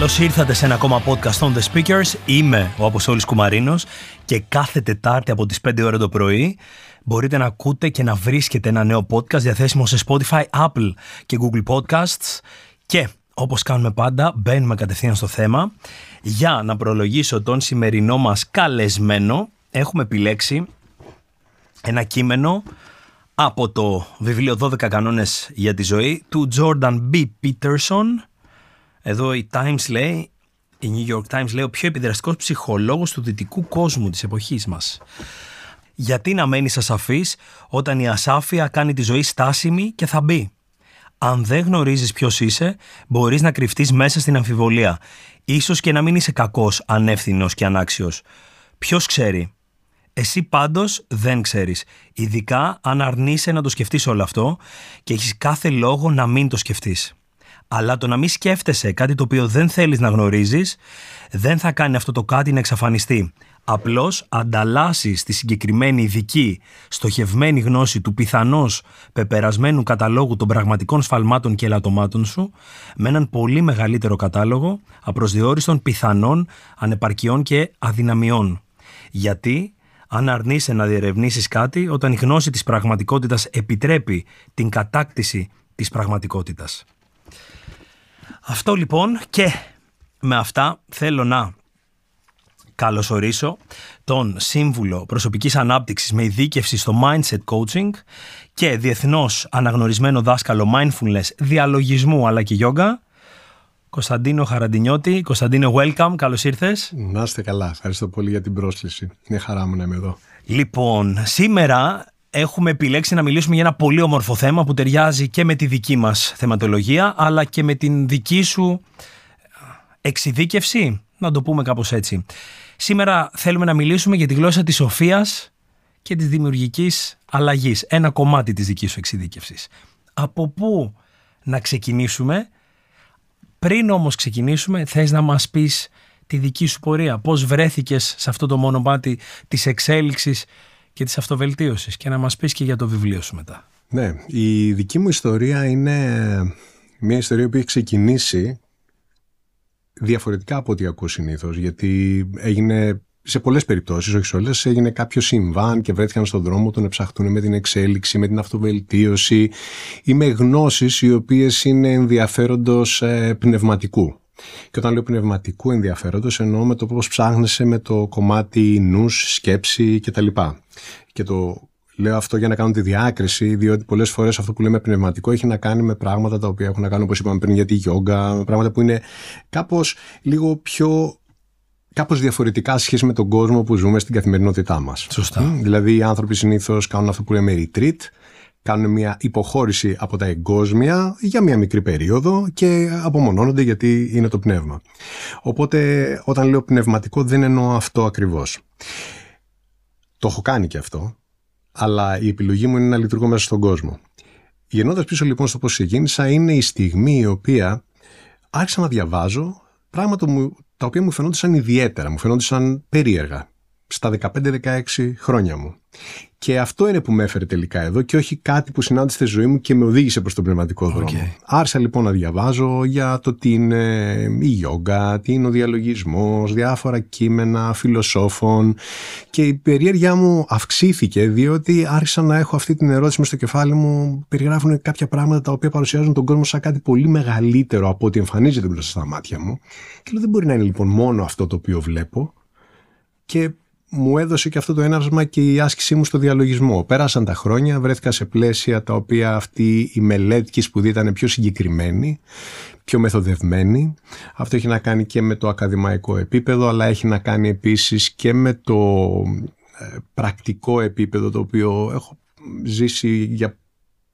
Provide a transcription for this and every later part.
Καλώς ήρθατε σε ένα ακόμα podcast των The Speakers. Είμαι ο Απόστολος Κουμαρίνος και κάθε Τετάρτη από τις 5 ώρα το πρωί μπορείτε να ακούτε και να βρίσκετε ένα νέο podcast διαθέσιμο σε Spotify, Apple και Google Podcasts. Και όπως κάνουμε πάντα, μπαίνουμε κατευθείαν στο θέμα. Για να προλογίσω τον σημερινό μας καλεσμένο, έχουμε επιλέξει ένα κείμενο από το βιβλίο 12 κανόνες για τη ζωή του Jordan B. Peterson. Εδώ η Times λέει, η New York Times λέει, ο πιο επιδραστικός ψυχολόγος του δυτικού κόσμου της εποχής μας. Γιατί να μένεις ασαφής όταν η ασάφεια κάνει τη ζωή στάσιμη και θα μπει. Αν δεν γνωρίζεις ποιος είσαι, μπορείς να κρυφτείς μέσα στην αμφιβολία. Ίσως και να μην είσαι κακός, ανεύθυνος και ανάξιος. Ποιος ξέρει. Εσύ πάντως δεν ξέρεις. Ειδικά αν αρνείσαι να το σκεφτείς όλο αυτό και έχεις κάθε λόγο να μην το σκεφτείς. Αλλά το να μην σκέφτεσαι κάτι το οποίο δεν θέλεις να γνωρίζεις, δεν θα κάνει αυτό το κάτι να εξαφανιστεί. Απλώς ανταλλάσσεις τη συγκεκριμένη ειδική, στοχευμένη γνώση του πιθανώς πεπερασμένου καταλόγου των πραγματικών σφαλμάτων και ελαττωμάτων σου με έναν πολύ μεγαλύτερο κατάλογο απροσδιόριστων πιθανών ανεπαρκειών και αδυναμιών. Γιατί αν αρνείσαι να διερευνήσεις κάτι, όταν η γνώση της πραγματικότητας επιτρέπει την κατάκτηση της πραγματικότητας. Αυτό λοιπόν, και με αυτά θέλω να καλωσορίσω τον σύμβουλο προσωπικής ανάπτυξης με ειδίκευση στο mindset coaching και διεθνώς αναγνωρισμένο δάσκαλο mindfulness, διαλογισμού αλλά και γιόγκα, Κωνσταντίνο Χαραντινιώτη. Κωνσταντίνο, welcome, καλώς ήρθες. Να είστε καλά, ευχαριστώ πολύ για την πρόσκληση. Είναι χαρά μου να είμαι εδώ. Λοιπόν, σήμερα έχουμε επιλέξει να μιλήσουμε για ένα πολύ όμορφο θέμα που ταιριάζει και με τη δική μας θεματολογία αλλά και με την δική σου εξειδίκευση, να το πούμε κάπως έτσι. Σήμερα θέλουμε να μιλήσουμε για τη γλώσσα της σοφίας και της δημιουργικής αλλαγής, ένα κομμάτι της δικής σου εξειδίκευσης. Από πού να ξεκινήσουμε? Πριν όμως ξεκινήσουμε, θες να μας πεις τη δική σου πορεία, πώς βρέθηκες σε αυτό το μονοπάτι της εξέλιξης και της αυτοβελτίωσης, και να μας πεις και για το βιβλίο σου μετά. Ναι, η δική μου ιστορία είναι μια ιστορία που έχει ξεκινήσει διαφορετικά από ό,τι ακούω συνήθως, γιατί έγινε σε πολλές περιπτώσεις, όχι σε όλες, έγινε κάποιο συμβάν και βρέθηκαν στον δρόμο του να ψαχτούν με την εξέλιξη, με την αυτοβελτίωση ή με γνώσεις οι οποίες είναι ενδιαφέροντος πνευματικού. Και όταν λέω πνευματικού ενδιαφέροντος, εννοώ με το πώς ψάχνεσαι με το κομμάτι νους, σκέψη κτλ. Και το λέω αυτό για να κάνω τη διάκριση, διότι πολλές φορές αυτό που λέμε πνευματικό έχει να κάνει με πράγματα τα οποία έχουν να κάνουν, όπως είπαμε πριν, για τη γιόγκα, με πράγματα που είναι κάπως λίγο πιο, κάπως διαφορετικά σχέση με τον κόσμο που ζούμε στην καθημερινότητά μας. Σωστά. Δηλαδή οι άνθρωποι συνήθως κάνουν αυτό που λέμε retreat, κάνουν μια υποχώρηση από τα εγκόσμια για μια μικρή περίοδο και απομονώνονται γιατί είναι το πνεύμα. Οπότε όταν λέω πνευματικό δεν εννοώ αυτό ακριβώς. Το έχω κάνει και αυτό, αλλά η επιλογή μου είναι να λειτουργώ μέσα στον κόσμο. Γυρνώντας πίσω λοιπόν στο πώς ξεκίνησα, είναι η στιγμή η οποία άρχισα να διαβάζω πράγματα τα οποία μου φαινόντουσαν ιδιαίτερα, μου φαινόντουσαν περίεργα στα 15-16 χρόνια μου. Και αυτό είναι που με έφερε τελικά εδώ και όχι κάτι που συνάντησε στη ζωή μου και με οδήγησε προς τον πνευματικό δρόμο. Άρχισα λοιπόν να διαβάζω για το τι είναι η γιόγκα, τι είναι ο διαλογισμός, διάφορα κείμενα φιλοσόφων, και η περιέργειά μου αυξήθηκε διότι άρχισα να έχω αυτή την ερώτηση μες στο κεφάλι μου. Περιγράφουν κάποια πράγματα τα οποία παρουσιάζουν τον κόσμο σαν κάτι πολύ μεγαλύτερο από ό,τι εμφανίζεται μπροστά στα μάτια μου. Και λέω, δεν μπορεί να είναι λοιπόν μόνο αυτό το οποίο βλέπω. Και μου έδωσε και αυτό το έναυσμα και η άσκησή μου στο διαλογισμό. Πέρασαν τα χρόνια, βρέθηκα σε πλαίσια τα οποία αυτή η μελέτη και η σπουδή ήταν πιο συγκεκριμένη, πιο μεθοδευμένη. Αυτό έχει να κάνει και με το ακαδημαϊκό επίπεδο, αλλά έχει να κάνει επίσης και με το πρακτικό επίπεδο, το οποίο έχω ζήσει για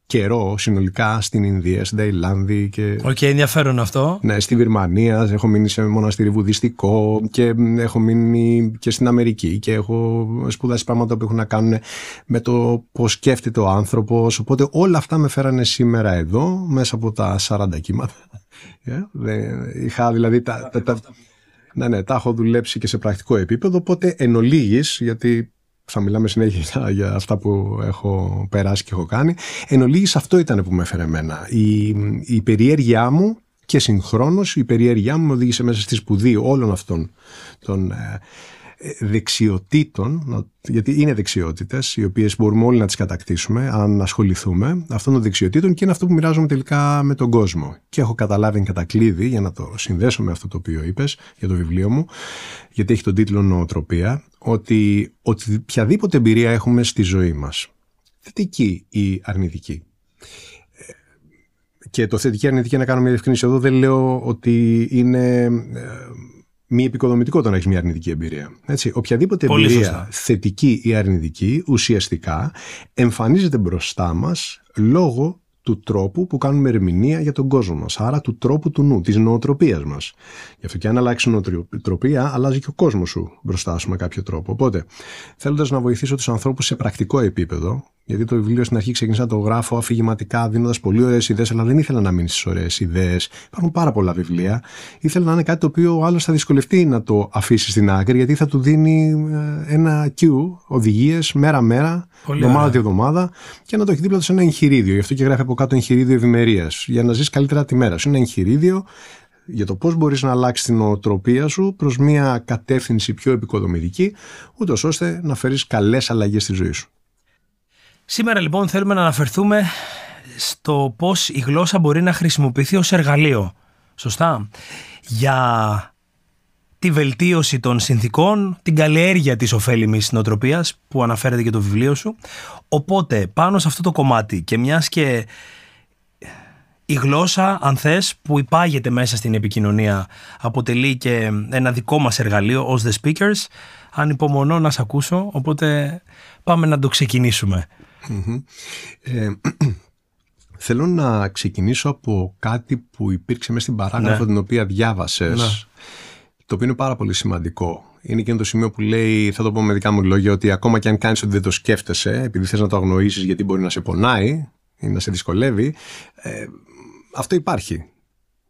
καιρό συνολικά στην Ινδία, στην Ταϊλάνδη. Οκ, ενδιαφέρον αυτό. Ναι, στη Γερμανία, έχω μείνει σε μοναστήρι βουδιστικό και έχω μείνει και στην Αμερική και έχω σπουδάσει πράγματα που έχουν να κάνουν με το πώς σκέφτεται ο άνθρωπος. Οπότε όλα αυτά με φέρανε σήμερα εδώ, μέσα από τα 40 κύματα. Είχα δηλαδή τα έχω δουλέψει και σε πρακτικό επίπεδο, οπότε εν ολίγης, γιατί θα μιλάμε συνέχεια για αυτά που έχω περάσει και έχω κάνει, εν ολίγης αυτό ήταν που με έφερε εμένα. Η περιέργειά μου και συγχρόνως η περιέργειά μου με οδήγησε μέσα στη σπουδή όλων αυτών των δεξιοτήτων, γιατί είναι δεξιότητες οι οποίες μπορούμε όλοι να τις κατακτήσουμε αν ασχοληθούμε, αυτών των δεξιοτήτων, και είναι αυτό που μοιράζομαι τελικά με τον κόσμο. Και έχω καταλάβει εν κατακλείδη, για να το συνδέσω με αυτό το οποίο είπες για το βιβλίο μου, γιατί έχει τον τίτλο Νοοτροπία, ότι οποιαδήποτε εμπειρία έχουμε στη ζωή μας, θετική ή αρνητική. Και το θετική αρνητική, να κάνω μια διευκρίνηση εδώ, δεν λέω ότι είναι μη επικοδομητικό το να έχεις μια αρνητική εμπειρία. Έτσι, οποιαδήποτε πολύ εμπειρία, σωστά, θετική ή αρνητική, ουσιαστικά εμφανίζεται μπροστά μας λόγω του τρόπου που κάνουμε ερμηνεία για τον κόσμο μας. Άρα του τρόπου του νου, της νοοτροπίας μας. Γι' αυτό και αν αλλάξει νοοτροπία, αλλάζει και ο κόσμος σου μπροστά σου με κάποιο τρόπο. Οπότε, θέλοντας να βοηθήσω τους ανθρώπους σε πρακτικό επίπεδο, γιατί το βιβλίο στην αρχή ξεκίνησα να το γράφω αφηγηματικά, δίνοντας πολύ ωραίες ιδέες, αλλά δεν ήθελα να μείνει στις ωραίες ιδέες. Υπάρχουν πάρα πολλά βιβλία. Ήθελα να είναι κάτι το οποίο ο άλλος θα δυσκολευτεί να το αφήσει στην άκρη, γιατί θα του δίνει ένα Q, οδηγίες, μέρα-μέρα, εβδομάδα-εβδομάδα, και να το έχει δίπλα του σε ένα εγχειρίδιο. Γι' αυτό και γράφει από κάτω εγχειρίδιο ευημερίας, για να ζεις καλύτερα τη μέρα σου. Είναι ένα εγχειρίδιο για το πώς μπορείς να αλλάξεις την νοοτροπία σου προς μια κατεύθυνση πιο επικοδομητική, ούτως ώστε να φέρεις καλές αλλαγές στη ζωή σου. Σήμερα λοιπόν θέλουμε να αναφερθούμε στο πώς η γλώσσα μπορεί να χρησιμοποιηθεί ως εργαλείο, σωστά, για τη βελτίωση των συνθήκων, την καλλιέργεια της ωφέλιμης νοοτροπίας που αναφέρεται και το βιβλίο σου. Οπότε πάνω σε αυτό το κομμάτι, και μιας και η γλώσσα, αν θες, που υπάγεται μέσα στην επικοινωνία, αποτελεί και ένα δικό μας εργαλείο ως The Speakers, ανυπομονώ να σε ακούσω, οπότε πάμε να το ξεκινήσουμε. Θέλω να ξεκινήσω από κάτι που υπήρξε μέσα στην παράγραφο, ναι, την οποία διάβασες, ναι, το οποίο είναι πάρα πολύ σημαντικό. Είναι και το σημείο που λέει, θα το πω με δικά μου λόγια, ότι ακόμα και αν κάνεις ότι δεν το σκέφτεσαι, επειδή θες να το αγνοήσεις γιατί μπορεί να σε πονάει ή να σε δυσκολεύει, αυτό υπάρχει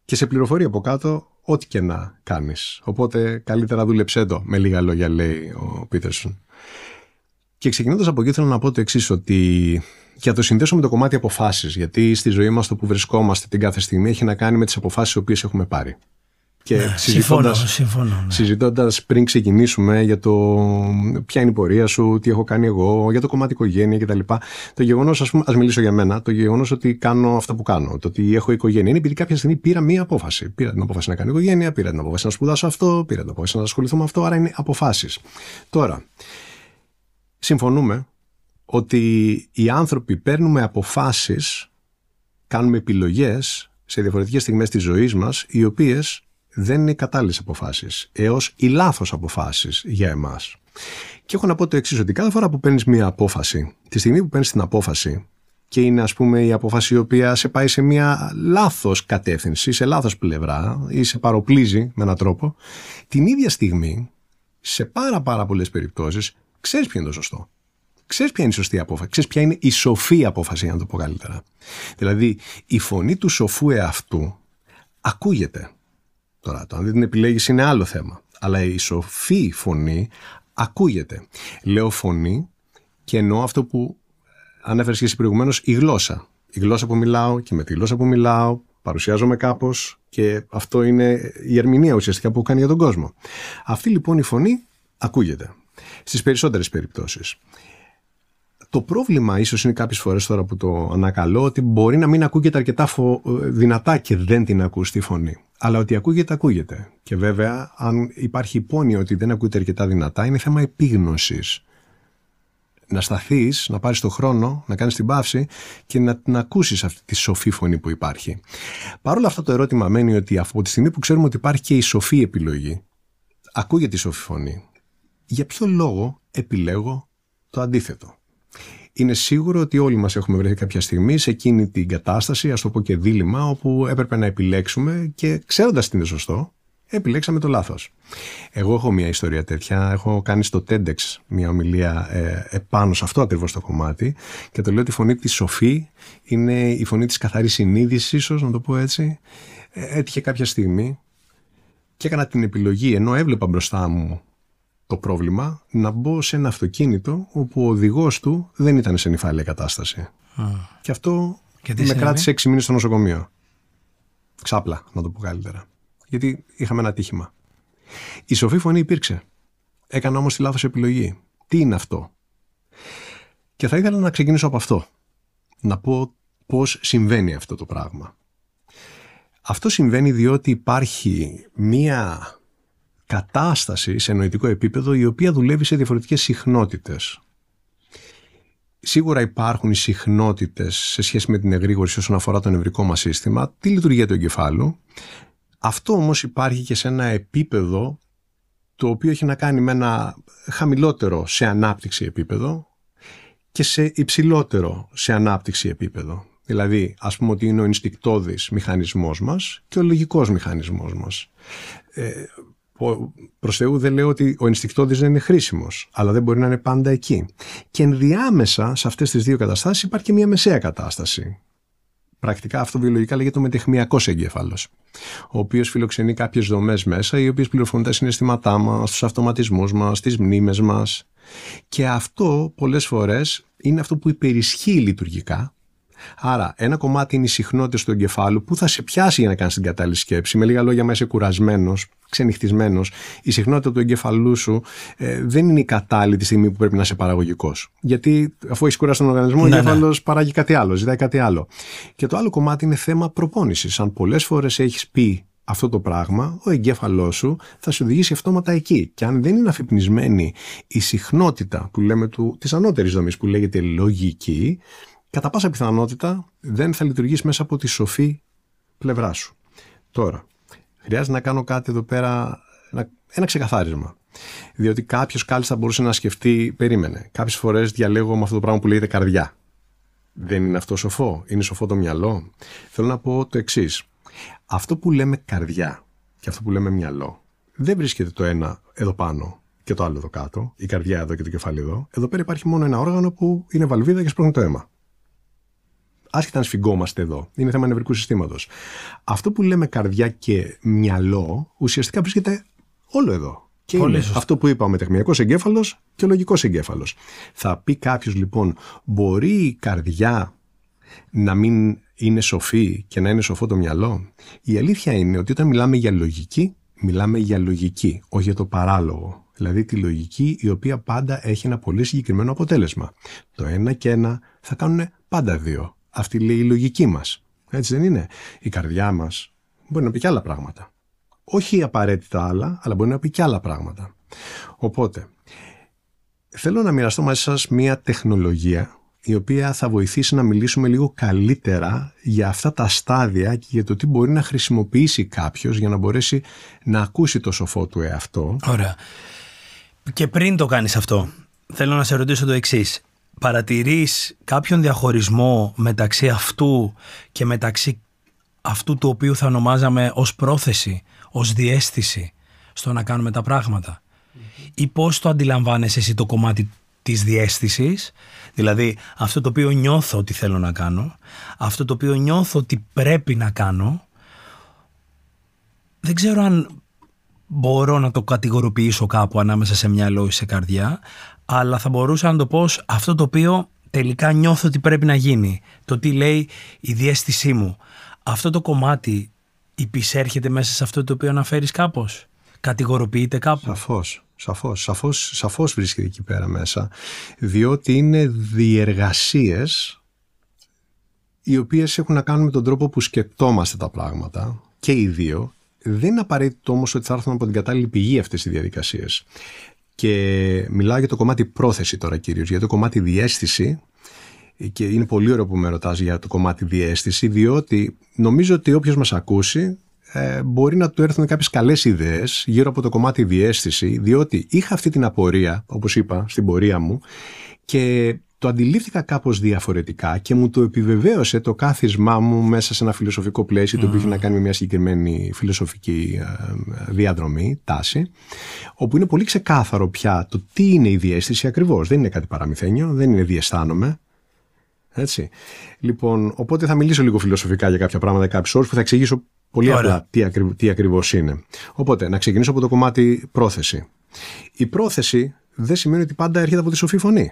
και σε πληροφορεί από κάτω ό,τι και να κάνεις. Οπότε καλύτερα δούλεψέ το, με λίγα λόγια λέει ο Πίτερσον. Και ξεκινώντας από εκεί, θέλω να πω το εξής, ότι για το συνδέσω με το κομμάτι αποφάσεις, γιατί στη ζωή μας το που βρισκόμαστε την κάθε στιγμή έχει να κάνει με τις αποφάσεις οι οποίες έχουμε πάρει. Και ναι, συμφωνώ, ναι, συζητώντας πριν ξεκινήσουμε για το ποια είναι η πορεία σου, τι έχω κάνει εγώ, για το κομμάτι οικογένεια κτλ. Το γεγονός, ας πούμε, ας μιλήσω για μένα, το γεγονός ότι κάνω αυτά που κάνω, το ότι έχω οικογένεια, είναι επειδή κάποια στιγμή πήρα μία απόφαση. Πήρα την απόφαση να κάνω οικογένεια, πήρα την απόφαση να σπουδάσω αυτό, πήρα την απόφαση να ασχοληθώ με αυτό, άρα είναι αποφάσεις. Τώρα, συμφωνούμε ότι οι άνθρωποι παίρνουμε αποφάσεις, κάνουμε επιλογές σε διαφορετικές στιγμές της ζωής μας, οι οποίες δεν είναι κατάλληλες αποφάσεις, έως οι λάθος αποφάσεις για εμάς. Και έχω να πω το εξής, ότι κάθε φορά που παίρνεις μία απόφαση, τη στιγμή που παίρνεις την απόφαση, και είναι, ας πούμε, η απόφαση η οποία σε πάει σε μία λάθος κατεύθυνση, σε λάθος πλευρά, ή σε παροπλίζει με έναν τρόπο, την ίδια στιγμή, σε πάρα πολλές περιπτώσεις, ξέρεις ποιο είναι το σωστό. Ξέρεις ποια είναι η σωστή απόφαση. Ξέρεις ποια είναι η σοφή απόφαση, για να το πω καλύτερα. Δηλαδή, η φωνή του σοφού εαυτού ακούγεται. Τώρα, το αν δεν την επιλέγεις είναι άλλο θέμα. Αλλά η σοφή φωνή ακούγεται. Λέω φωνή και εννοώ αυτό που ανέφερες και εσύ προηγουμένως, η γλώσσα. Η γλώσσα που μιλάω και με τη γλώσσα που μιλάω παρουσιάζομαι κάπως, και αυτό είναι η ερμηνεία ουσιαστικά που κάνει για τον κόσμο. Αυτή λοιπόν η φωνή ακούγεται στις περισσότερες περιπτώσεις. Το πρόβλημα ίσως είναι κάποιες φορές, τώρα που το ανακαλώ, ότι μπορεί να μην ακούγεται αρκετά δυνατά και δεν την ακούς τη φωνή. Αλλά ότι ακούγεται, ακούγεται. Και βέβαια, αν υπάρχει υπόνοια ότι δεν ακούγεται αρκετά δυνατά, είναι θέμα επίγνωσης. Να σταθείς, να πάρεις το χρόνο, να κάνεις την παύση και να την ακούσεις αυτή τη σοφή φωνή που υπάρχει. Παρ' όλα αυτά, το ερώτημα μένει ότι από τη στιγμή που ξέρουμε ότι υπάρχει και η σοφή επιλογή, ακούγεται η σοφή φωνή, για ποιο λόγο επιλέγω το αντίθετο? Είναι σίγουρο ότι όλοι μας έχουμε βρεθεί κάποια στιγμή σε εκείνη την κατάσταση, ας το πω και δίλημμα, όπου έπρεπε να επιλέξουμε και ξέροντας τι είναι σωστό, επιλέξαμε το λάθος. Εγώ έχω μια ιστορία τέτοια. Έχω κάνει στο TEDx μια ομιλία επάνω σε αυτό ακριβώς το κομμάτι, και το λέω ότι η φωνή της σοφή είναι η φωνή της καθαρής συνείδησης, ίσως να το πω έτσι. Έτυχε κάποια στιγμή και έκανα την επιλογή, ενώ έβλεπα μπροστά μου το πρόβλημα, να μπω σε ένα αυτοκίνητο όπου ο οδηγός του δεν ήταν σε νηφάλια κατάσταση. Και αυτό με κράτησε 6 μήνες στο νοσοκομείο. Ξάπλα, να το πω καλύτερα. Γιατί είχαμε ένα τύχημα. Η σοφή φωνή υπήρξε. Έκανα όμως τη λάθος επιλογή. Τι είναι αυτό? Και θα ήθελα να ξεκινήσω από αυτό. Να πω πώς συμβαίνει αυτό το πράγμα. Αυτό συμβαίνει διότι υπάρχει μία κατάσταση σε νοητικό επίπεδο η οποία δουλεύει σε διαφορετικές συχνότητες. Σίγουρα υπάρχουν οι συχνότητες σε σχέση με την εγρήγορση όσον αφορά το νευρικό μας σύστημα, τη λειτουργία του εγκεφάλου. Αυτό όμως υπάρχει και σε ένα επίπεδο το οποίο έχει να κάνει με ένα χαμηλότερο σε ανάπτυξη επίπεδο και σε υψηλότερο σε ανάπτυξη επίπεδο. Δηλαδή, ας πούμε ότι είναι ο ενστικτώδης μηχανισμός μας και ο λογικός μηχανισμός μας. Προς Θεού δεν λέω ότι ο ενστικτώδης δεν είναι χρήσιμος, αλλά δεν μπορεί να είναι πάντα εκεί. Και ενδιάμεσα σε αυτές τις δύο καταστάσεις υπάρχει και μια μεσαία κατάσταση. Πρακτικά αυτό βιολογικά λέγεται ο μετεχμιακός εγκέφαλος, ο οποίος φιλοξενεί κάποιες δομές μέσα, οι οποίες πληροφορούν τα συναισθήματά μας, τους αυτοματισμούς μας, τις μνήμες μας. Και αυτό πολλές φορές είναι αυτό που υπερισχύει λειτουργικά. Άρα, ένα κομμάτι είναι οι συχνότητες του εγκεφάλου που θα σε πιάσει για να κάνεις την κατάλληλη σκέψη. Με λίγα λόγια, άμα είσαι κουρασμένος, ξενυχτισμένος, η συχνότητα του εγκεφαλού σου δεν είναι η κατάλληλη τη στιγμή που πρέπει να είσαι παραγωγικός. Γιατί αφού έχεις κουράσει τον οργανισμό, ο εγκέφαλος παράγει κάτι άλλο, ζητάει κάτι άλλο. Και το άλλο κομμάτι είναι θέμα προπόνησης. Αν πολλές φορές έχεις πει αυτό το πράγμα, ο εγκέφαλός σου θα σε οδηγήσει αυτόματα εκεί. Και αν δεν είναι αφυπνισμένη η συχνότητα που λέμε της ανώτερης δομής που λέγεται λογική, κατά πάσα πιθανότητα δεν θα λειτουργήσει μέσα από τη σοφή πλευρά σου. Τώρα, χρειάζεται να κάνω κάτι εδώ πέρα, ένα ξεκαθάρισμα. Διότι κάποιος κάλλιστα μπορούσε να σκεφτεί, περίμενε. Κάποιες φορές διαλέγω με αυτό το πράγμα που λέγεται καρδιά. Δεν είναι αυτό σοφό? Είναι σοφό το μυαλό? Θέλω να πω το εξής. Αυτό που λέμε καρδιά και αυτό που λέμε μυαλό, δεν βρίσκεται το ένα εδώ πάνω και το άλλο εδώ κάτω, η καρδιά εδώ και το κεφάλι εδώ. Εδώ πέρα υπάρχει μόνο ένα όργανο που είναι βαλβίδα και σπρώχνει το αίμα. Άσχετα αν σφυγγόμαστε εδώ. Είναι θέμα νευρικού συστήματος. Αυτό που λέμε καρδιά και μυαλό ουσιαστικά βρίσκεται όλο εδώ. Και είναι αυτό που είπα, ο μετεχμιακός εγκέφαλος και ο λογικός εγκέφαλος. Θα πει κάποιος λοιπόν, μπορεί η καρδιά να μην είναι σοφή και να είναι σοφό το μυαλό? Η αλήθεια είναι ότι όταν μιλάμε για λογική, μιλάμε για λογική, όχι για το παράλογο. Δηλαδή τη λογική η οποία πάντα έχει ένα πολύ συγκεκριμένο αποτέλεσμα. Το ένα και ένα θα κάνουν πάντα δύο. Αυτή λέει η λογική μας. Έτσι δεν είναι? Η καρδιά μας μπορεί να πει και άλλα πράγματα. Όχι απαραίτητα άλλα, αλλά μπορεί να πει και άλλα πράγματα. Οπότε, θέλω να μοιραστώ μαζί σας μία τεχνολογία η οποία θα βοηθήσει να μιλήσουμε λίγο καλύτερα για αυτά τα στάδια και για το τι μπορεί να χρησιμοποιήσει κάποιος για να μπορέσει να ακούσει το σοφό του εαυτό. Ωραία. Και πριν το κάνεις αυτό, θέλω να σε ρωτήσω το εξής. Παρατηρείς κάποιον διαχωρισμό μεταξύ αυτού και μεταξύ αυτού του οποίου θα ονομάζαμε ως πρόθεση, ως διαίσθηση στο να κάνουμε τα πράγματα? Ή πώς το αντιλαμβάνεσαι εσύ το κομμάτι της διαίσθησης, δηλαδή αυτό το οποίο νιώθω ότι θέλω να κάνω, αυτό το οποίο νιώθω ότι πρέπει να κάνω? Δεν ξέρω αν μπορώ να το κατηγοροποιήσω κάπου ανάμεσα σε μυαλό ή σε καρδιά, αλλά θα μπορούσα να το πω αυτό το οποίο τελικά νιώθω ότι πρέπει να γίνει, το τι λέει η διαίσθησή μου. Αυτό το κομμάτι υπησέρχεται μέσα σε αυτό το οποίο αναφέρεις κάπως? Κατηγοροποιείται κάπου? Σαφώς βρίσκεται εκεί πέρα μέσα, διότι είναι διεργασίες οι οποίες έχουν να κάνουν με τον τρόπο που σκεπτόμαστε τα πράγματα και οι δύο. Δεν είναι απαραίτητο όμως ότι θα έρθουν από την κατάλληλη πηγή αυτές οι διαδικασίες. Και μιλάω για το κομμάτι πρόθεση τώρα κυρίως, για το κομμάτι διαίσθηση. Και είναι πολύ ωραίο που με ρωτάς για το κομμάτι διαίσθηση, διότι νομίζω ότι όποιος μας ακούσει μπορεί να του έρθουν κάποιες καλές ιδέες γύρω από το κομμάτι διαίσθηση, διότι είχα αυτή την απορία, όπως είπα, στην πορεία μου και το αντιλήφθηκα κάπως διαφορετικά και μου το επιβεβαίωσε το κάθισμά μου μέσα σε ένα φιλοσοφικό πλαίσιο το οποίο είχε να κάνει με μια συγκεκριμένη φιλοσοφική διαδρομή, τάση, όπου είναι πολύ ξεκάθαρο πια το τι είναι η διαίσθηση ακριβώς. Δεν είναι κάτι παραμυθένιο, δεν είναι διαισθάνομαι. Έτσι. Λοιπόν, οπότε θα μιλήσω λίγο φιλοσοφικά για κάποια πράγματα, κάποιους όρους που θα εξηγήσω πολύ απλά τι ακριβώς είναι. Οπότε, να ξεκινήσω από το κομμάτι πρόθεση. Η πρόθεση δεν σημαίνει ότι πάντα έρχεται από τη σοφή φωνή.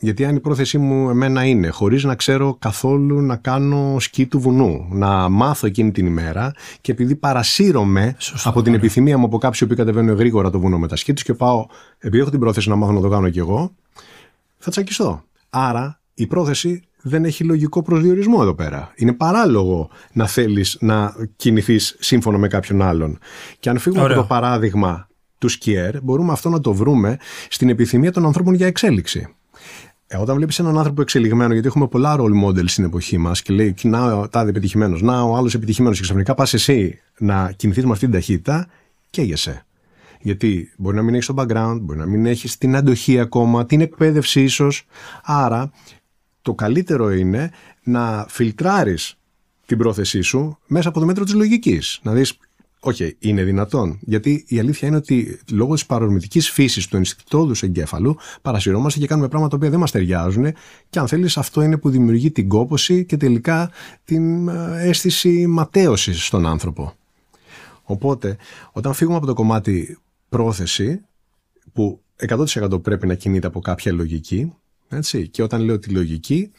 Γιατί αν η πρόθεσή μου εμένα είναι χωρίς να ξέρω καθόλου να κάνω σκι του βουνού, να μάθω εκείνη την ημέρα και επειδή παρασύρωμαι από την επιθυμία μου από κάποιους που κατεβαίνουν γρήγορα το βουνό με τα σκι τους και πάω, επειδή έχω την πρόθεση να μάθω να το κάνω κι εγώ, θα τσακιστώ. Άρα η πρόθεση δεν έχει λογικό προσδιορισμό εδώ πέρα. Είναι παράλογο να θέλεις να κινηθείς σύμφωνα με κάποιον άλλον. Και αν φύγουμε από το παράδειγμα του σκιέρ, μπορούμε αυτό να το βρούμε στην επιθυμία των ανθρώπων για εξέλιξη. Όταν βλέπεις έναν άνθρωπο εξελιγμένο, γιατί έχουμε πολλά role model στην εποχή μας και λέει να τάδε επιτυχημένος, να ο άλλος επιτυχημένος, και ξαφνικά πας εσύ να κινηθείς με αυτή την ταχύτητα, καίγεσαι. Γιατί μπορεί να μην έχεις το background, μπορεί να μην έχεις την αντοχή ακόμα, την εκπαίδευση ίσως. Άρα το καλύτερο είναι να φιλτράρεις την πρόθεσή σου μέσα από το μέτρο της λογικής. Να δεις, όχι, είναι δυνατόν. Γιατί η αλήθεια είναι ότι λόγω της παρορμητικής φύσης του ενστικτόδους εγκέφαλου παρασυρώμαστε και κάνουμε πράγματα τα οποία δεν μας ταιριάζουν. Και αν θέλεις, αυτό είναι που δημιουργεί την κόπωση και τελικά την αίσθηση ματέωσης στον άνθρωπο. Οπότε, όταν φύγουμε από το κομμάτι πρόθεση, που 100% πρέπει να κινείται από κάποια λογική, έτσι, και όταν λέω τη λογική,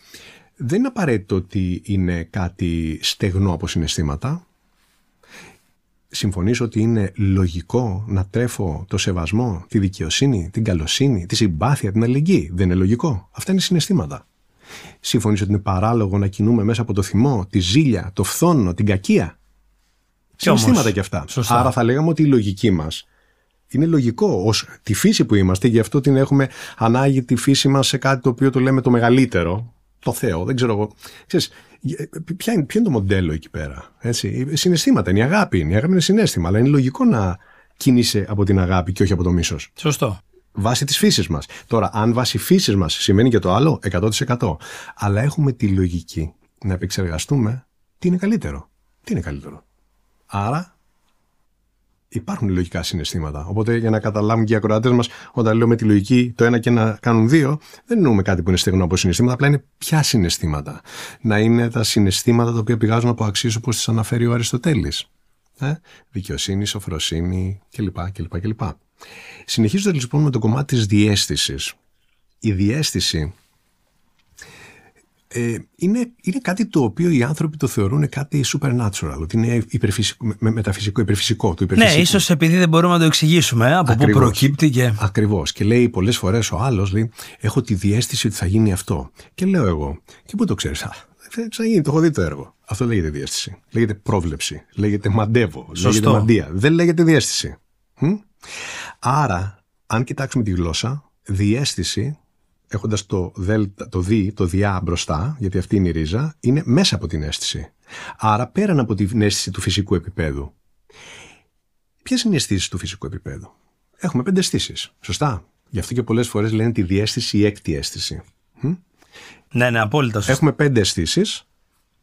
δεν είναι απαραίτητο ότι είναι κάτι στεγνό από συναισθήματα. Συμφωνείς ότι είναι λογικό να τρέφω το σεβασμό, τη δικαιοσύνη, την καλοσύνη, τη συμπάθεια, την αλληλεγγύη? Δεν είναι λογικό. Αυτά είναι συναισθήματα. Συμφωνείς ότι είναι παράλογο να κινούμε μέσα από το θυμό, τη ζήλια, το φθόνο, την κακία? Συναισθήματα κι αυτά. Σωστά. Άρα θα λέγαμε ότι η λογική μας είναι λογικό ως τη φύση που είμαστε, γι' αυτό την έχουμε ανάγκη τη φύση μας σε κάτι το οποίο το λέμε το μεγαλύτερο, το Θεό, δεν ξέρω εγώ. Ξέρεις, ποιο είναι το μοντέλο εκεί πέρα? Έτσι. Συναισθήματα είναι η αγάπη. Η αγάπη είναι συναίσθημα, αλλά είναι λογικό να κινείσαι από την αγάπη και όχι από το μίσος. Σωστό. Βάσει της φύσης μας. Τώρα, αν βάσει φύσης μας σημαίνει και το άλλο, 100%. Αλλά έχουμε τη λογική να επεξεργαστούμε τι είναι καλύτερο. Τι είναι καλύτερο? Άρα υπάρχουν λογικά συναισθήματα. Οπότε για να καταλάβουν και οι ακροατές μας, όταν λέω με τη λογική το ένα και να κάνουν δύο, δεν εννοούμε κάτι που είναι στεγνό από συναισθήματα, απλά είναι ποια συναισθήματα. Να είναι τα συναισθήματα τα οποία πηγάζουν από αξίες όπως τις αναφέρει ο Αριστοτέλης. Δικαιοσύνη, σοφροσύνη κλπ. Συνεχίζοντας λοιπόν με το κομμάτι της διαίσθησης. Η διαίσθηση είναι κάτι το οποίο οι άνθρωποι το θεωρούν κάτι supernatural, ότι είναι μεταφυσικό, το υπερφυσικό. Ναι, ίσως επειδή δεν μπορούμε να το εξηγήσουμε από πού προκύπτει και... Ακριβώς. Και λέει πολλές φορές ο άλλος, λέει, έχω τη διαίσθηση ότι θα γίνει αυτό. Και λέω εγώ, και πού το ξέρεις? Θα γίνει, το έχω δει το έργο. Αυτό λέγεται διαίσθηση. Λέγεται πρόβλεψη. Λέγεται μαντεύω. Σωστό. Λέγεται μαντεία. Δεν λέγεται διαίσθηση. Άρα, αν κοιτάξουμε τη γλώσσα, διαίσθηση, έχοντας το διά μπροστά, γιατί αυτή είναι η ρίζα, είναι μέσα από την αίσθηση. Άρα πέραν από την αίσθηση του φυσικού επίπεδου. Ποιες είναι οι αισθήσεις του φυσικού επίπεδου? Έχουμε 5 αισθήσεις, σωστά? Γι' αυτό και πολλές φορές λένε τη διαίσθηση η έκτη αίσθηση. Ναι, ναι, απόλυτα σωστά. Έχουμε 5 αισθήσεις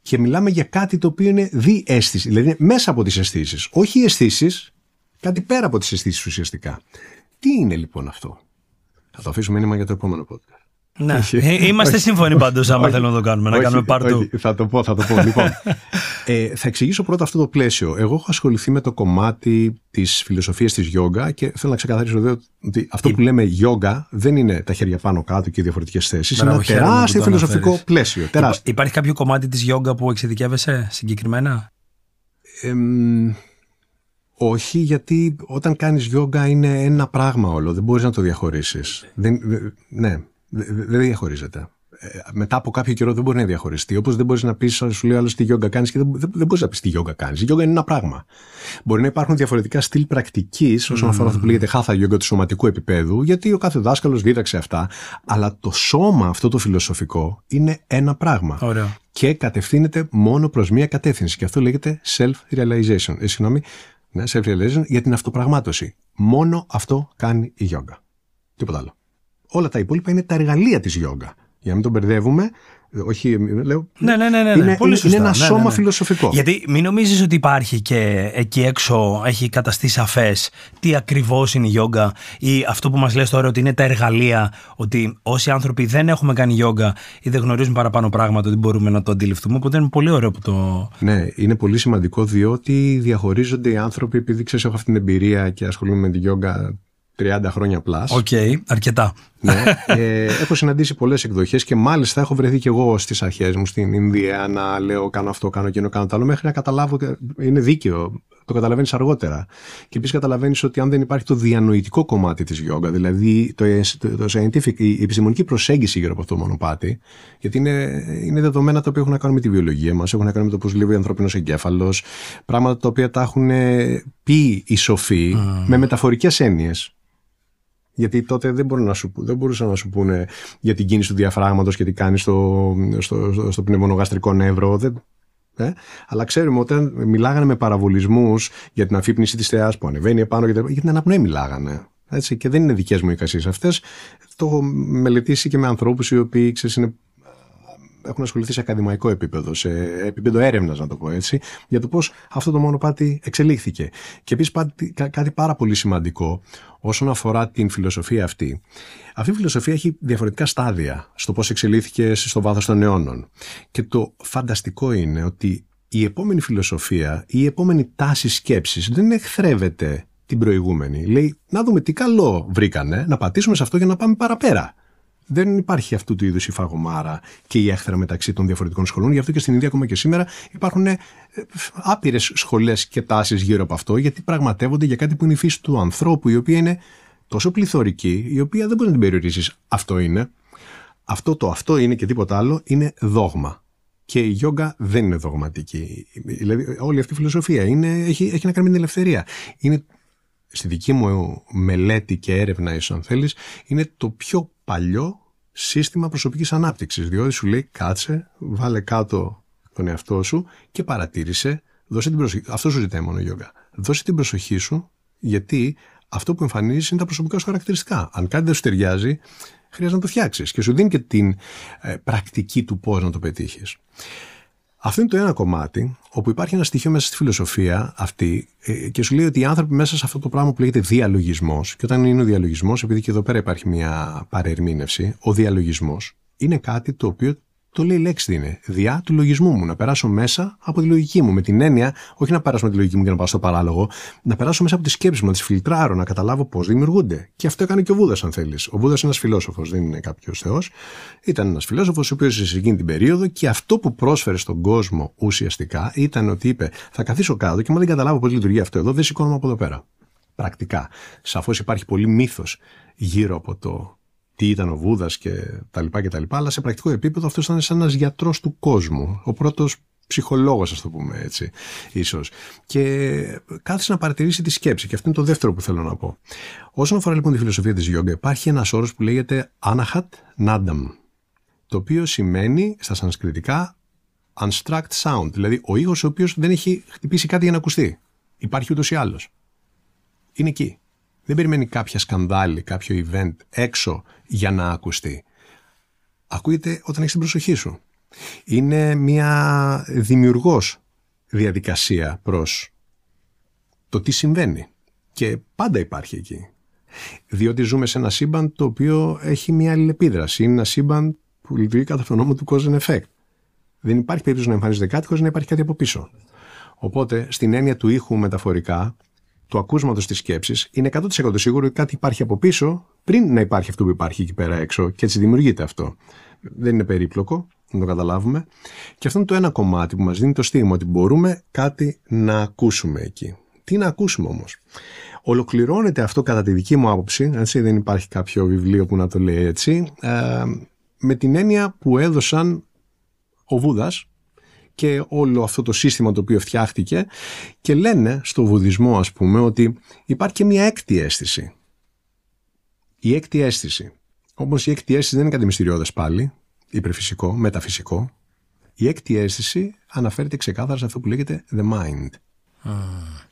και μιλάμε για κάτι το οποίο είναι διαίσθηση, δηλαδή είναι μέσα από τις αισθήσεις. Όχι οι αισθήσεις, κάτι πέρα από τις αισθήσεις ουσιαστικά. Τι είναι λοιπόν αυτό? Θα το αφήσουμε μήνυμα για το επόμενο podcast. Ναι, είμαστε σύμφωνοι πάντως άμα θέλουμε να το κάνουμε, να κάνουμε πάρτου. Θα το πω. Λοιπόν, θα εξηγήσω πρώτα αυτό το πλαίσιο. Εγώ έχω ασχοληθεί με το κομμάτι της φιλοσοφίας της yoga και θέλω να ξεκαθαρίσω εδώ ότι αυτό που λέμε yoga δεν είναι τα χέρια πάνω κάτω και οι διαφορετικές θέσεις. Είναι ένα τεράστιο φιλοσοφικό πλαίσιο. Υπάρχει κάποιο κομμάτι της yoga που εξειδικεύεσαι συγκεκριμένα? Όχι, γιατί όταν κάνεις yoga είναι ένα πράγμα όλο. Δεν μπορείς να το διαχωρίσεις. Δεν διαχωρίζεται. Μετά από κάποιο καιρό δεν μπορεί να διαχωριστεί. Όπως δεν μπορείς να πεις, σου λέει άλλο τι yoga κάνεις και δεν μπορείς να πεις τι yoga κάνεις. Η yoga είναι ένα πράγμα. Μπορεί να υπάρχουν διαφορετικά στυλ πρακτικής όσον αφορά αυτό που λέγεται χάθα yoga του σωματικού επίπεδου, γιατί ο κάθε δάσκαλος δίδαξε αυτά. Αλλά το σώμα αυτό το φιλοσοφικό είναι ένα πράγμα. Ωραία. Και κατευθύνεται μόνο προς μία κατεύθυνση. Και αυτό λέγεται self-realization. Self-realization, για την αυτοπραγμάτωση. Μόνο αυτό κάνει η yoga. Τίποτα άλλο. Όλα τα υπόλοιπα είναι τα εργαλεία της yoga. Για να μην τον μπερδεύουμε, όχι, λέω. Ναι. Είναι ένα σώμα φιλοσοφικό. Γιατί μην νομίζεις ότι υπάρχει και εκεί έξω έχει καταστεί σαφές τι ακριβώς είναι η yoga ή αυτό που μας λες τώρα ότι είναι τα εργαλεία. Ότι όσοι άνθρωποι δεν έχουμε κάνει yoga ή δεν γνωρίζουμε παραπάνω πράγματα, ότι μπορούμε να το αντιληφθούμε. Οπότε είναι πολύ ωραίο που το. Ναι, είναι πολύ σημαντικό διότι διαχωρίζονται οι άνθρωποι, επειδή ξέρεις, έχω αυτή την εμπειρία και ασχολούμαι με τη yoga 30 χρόνια πλάς. Οκ, αρκετά. Ναι. Έχω συναντήσει πολλές εκδοχές και μάλιστα έχω βρεθεί και εγώ στις αρχές μου στην Ινδία να λέω κάνω αυτό, κάνω εκείνο, κάνω το άλλο, μέχρι να καταλάβω ότι είναι δίκαιο. Το καταλαβαίνεις αργότερα. Και επίσης καταλαβαίνεις ότι αν δεν υπάρχει το διανοητικό κομμάτι της γιόγκα, δηλαδή το scientific, η επιστημονική προσέγγιση γύρω από αυτό το μονοπάτι, γιατί είναι δεδομένα τα οποία έχουν να κάνουν με τη βιολογία μας, έχουν να κάνουν με το πώς λειτουργεί ο ανθρώπινος εγκέφαλος, πράγματα τα οποία τα έχουν πει οι σοφοί με μεταφορικές έννοιες. Γιατί τότε δεν μπορούσαν να σου πούνε για την κίνηση του διαφράγματος και τι κάνει στο πνευμονογαστρικό νεύρο. Αλλά ξέρουμε όταν μιλάγανε με παραβολισμούς για την αφύπνιση της θεάς που ανεβαίνει επάνω για την αναπνοή μιλάγανε. Έτσι, και δεν είναι δικές μου εικασίες αυτές. Το έχω μελετήσει και με ανθρώπους οι οποίοι έχουν ασχοληθεί σε ακαδημαϊκό επίπεδο, σε επίπεδο έρευνας, να το πω έτσι, για το πώς αυτό το μονοπάτι εξελίχθηκε. Και επίσης κάτι πάρα πολύ σημαντικό όσον αφορά την φιλοσοφία αυτή. Αυτή η φιλοσοφία έχει διαφορετικά στάδια στο πώς εξελίχθηκε στο βάθος των αιώνων. Και το φανταστικό είναι ότι η επόμενη φιλοσοφία, η επόμενη τάση σκέψης δεν εχθρεύεται την προηγούμενη. Λέει να δούμε τι καλό βρήκανε, να πατήσουμε σε αυτό για να πάμε παραπέρα. Δεν υπάρχει αυτού του είδους η φαγωμάρα και η έχθρα μεταξύ των διαφορετικών σχολών. Γι' αυτό και στην Ινδία, ακόμα και σήμερα, υπάρχουν άπειρες σχολές και τάσεις γύρω από αυτό, γιατί πραγματεύονται για κάτι που είναι η φύση του ανθρώπου, η οποία είναι τόσο πληθωρική, η οποία δεν μπορεί να την περιορίσεις. Αυτό είναι. Αυτό είναι και τίποτα άλλο είναι δόγμα. Και η γιόγκα δεν είναι δογματική. Δηλαδή, όλη αυτή η φιλοσοφία έχει να κάνει με την ελευθερία. Είναι, στη δική μου μελέτη και έρευνα, ίσως αν θέλεις, είναι το πιο παλιό σύστημα προσωπικής ανάπτυξης, διότι σου λέει κάτσε, βάλε κάτω τον εαυτό σου και παρατήρησε, δώσε την προσοχή. Αυτό σου ζητάει μόνο η γιόγκα. Δώσε την προσοχή σου, γιατί αυτό που εμφανίζεις είναι τα προσωπικά σου χαρακτηριστικά. Αν κάτι δεν σου ταιριάζει, χρειάζεται να το φτιάξεις και σου δίνει και την πρακτική του πώς να το πετύχεις. Αυτό είναι το ένα κομμάτι, όπου υπάρχει ένα στοιχείο μέσα στη φιλοσοφία αυτή και σου λέει ότι οι άνθρωποι μέσα σε αυτό το πράγμα που λέγεται διαλογισμός, και όταν είναι ο διαλογισμός, επειδή και εδώ πέρα υπάρχει μια παρερμήνευση, ο διαλογισμός είναι κάτι το οποίο το λέει η λέξη είναι διά του λογισμού μου, να περάσω μέσα από τη λογική μου. Με την έννοια, όχι να περάσω με τη λογική μου και να πάω στο παράλογο, να περάσω μέσα από τις σκέψεις μου, να τις φιλτράρω, να καταλάβω πώς δημιουργούνται. Και αυτό έκανε και ο Βούδας, αν θέλεις. Ο Βούδας είναι ένας φιλόσοφος, δεν είναι κάποιος θεός. Ήταν ένας φιλόσοφος, ο οποίος σε εκείνη την περίοδο και αυτό που πρόσφερε στον κόσμο ουσιαστικά ήταν ότι είπε: θα καθίσω κάτω και αν δεν καταλάβω πώς λειτουργεί αυτό εδώ, δεν σηκώνομαι από εδώ πέρα. Πρακτικά. Σαφώς υπάρχει πολύ μύθος γύρω από το τι ήταν ο Βούδας και τα λοιπά και τα λοιπά, αλλά σε πρακτικό επίπεδο αυτός ήταν σαν ένας γιατρός του κόσμου, ο πρώτος ψυχολόγος, ας το πούμε έτσι, ίσως. Και κάθισε να παρατηρήσει τη σκέψη, και αυτό είναι το δεύτερο που θέλω να πω. Όσον αφορά λοιπόν τη φιλοσοφία της γιόγκα, υπάρχει ένας όρος που λέγεται Anahat Nadam, το οποίο σημαίνει στα σανσκριτικά unstruck sound, δηλαδή ο ήχος ο οποίος δεν έχει χτυπήσει κάτι για να ακουστεί. Υπάρχει ούτως ή άλλως. Είναι εκεί. Δεν περιμένει κάποια σκανδάλη, κάποιο event έξω για να ακουστεί. Ακούγεται όταν έχεις την προσοχή σου. Είναι μια δημιουργός διαδικασία προς το τι συμβαίνει. Και πάντα υπάρχει εκεί. Διότι ζούμε σε ένα σύμπαν το οποίο έχει μια αλληλεπίδραση. Είναι ένα σύμπαν που λειτουργεί κατά τον νόμο του cause and effect. Δεν υπάρχει περίπτωση να εμφανίζεται κάτι χωρίς να υπάρχει κάτι από πίσω. Οπότε, στην έννοια του ήχου μεταφορικά, του ακούσματος της σκέψης, είναι 100% σίγουρο ότι κάτι υπάρχει από πίσω πριν να υπάρχει αυτό που υπάρχει εκεί πέρα έξω και έτσι δημιουργείται αυτό. Δεν είναι περίπλοκο, να το καταλάβουμε. Και αυτό είναι το ένα κομμάτι που μας δίνει το στίγμα ότι μπορούμε κάτι να ακούσουμε εκεί. Τι να ακούσουμε όμως. Ολοκληρώνεται αυτό κατά τη δική μου άποψη, έτσι, δεν υπάρχει κάποιο βιβλίο που να το λέει έτσι, με την έννοια που έδωσαν ο Βούδας και όλο αυτό το σύστημα το οποίο φτιάχτηκε, και λένε στο βουδισμό, ας πούμε, ότι υπάρχει και μια έκτη αίσθηση. Η έκτη αίσθηση. Όμως η έκτη αίσθηση δεν είναι κάτι μυστηριώδες πάλι, υπερφυσικό, μεταφυσικό. Η έκτη αίσθηση αναφέρεται ξεκάθαρα σε αυτό που λέγεται the mind.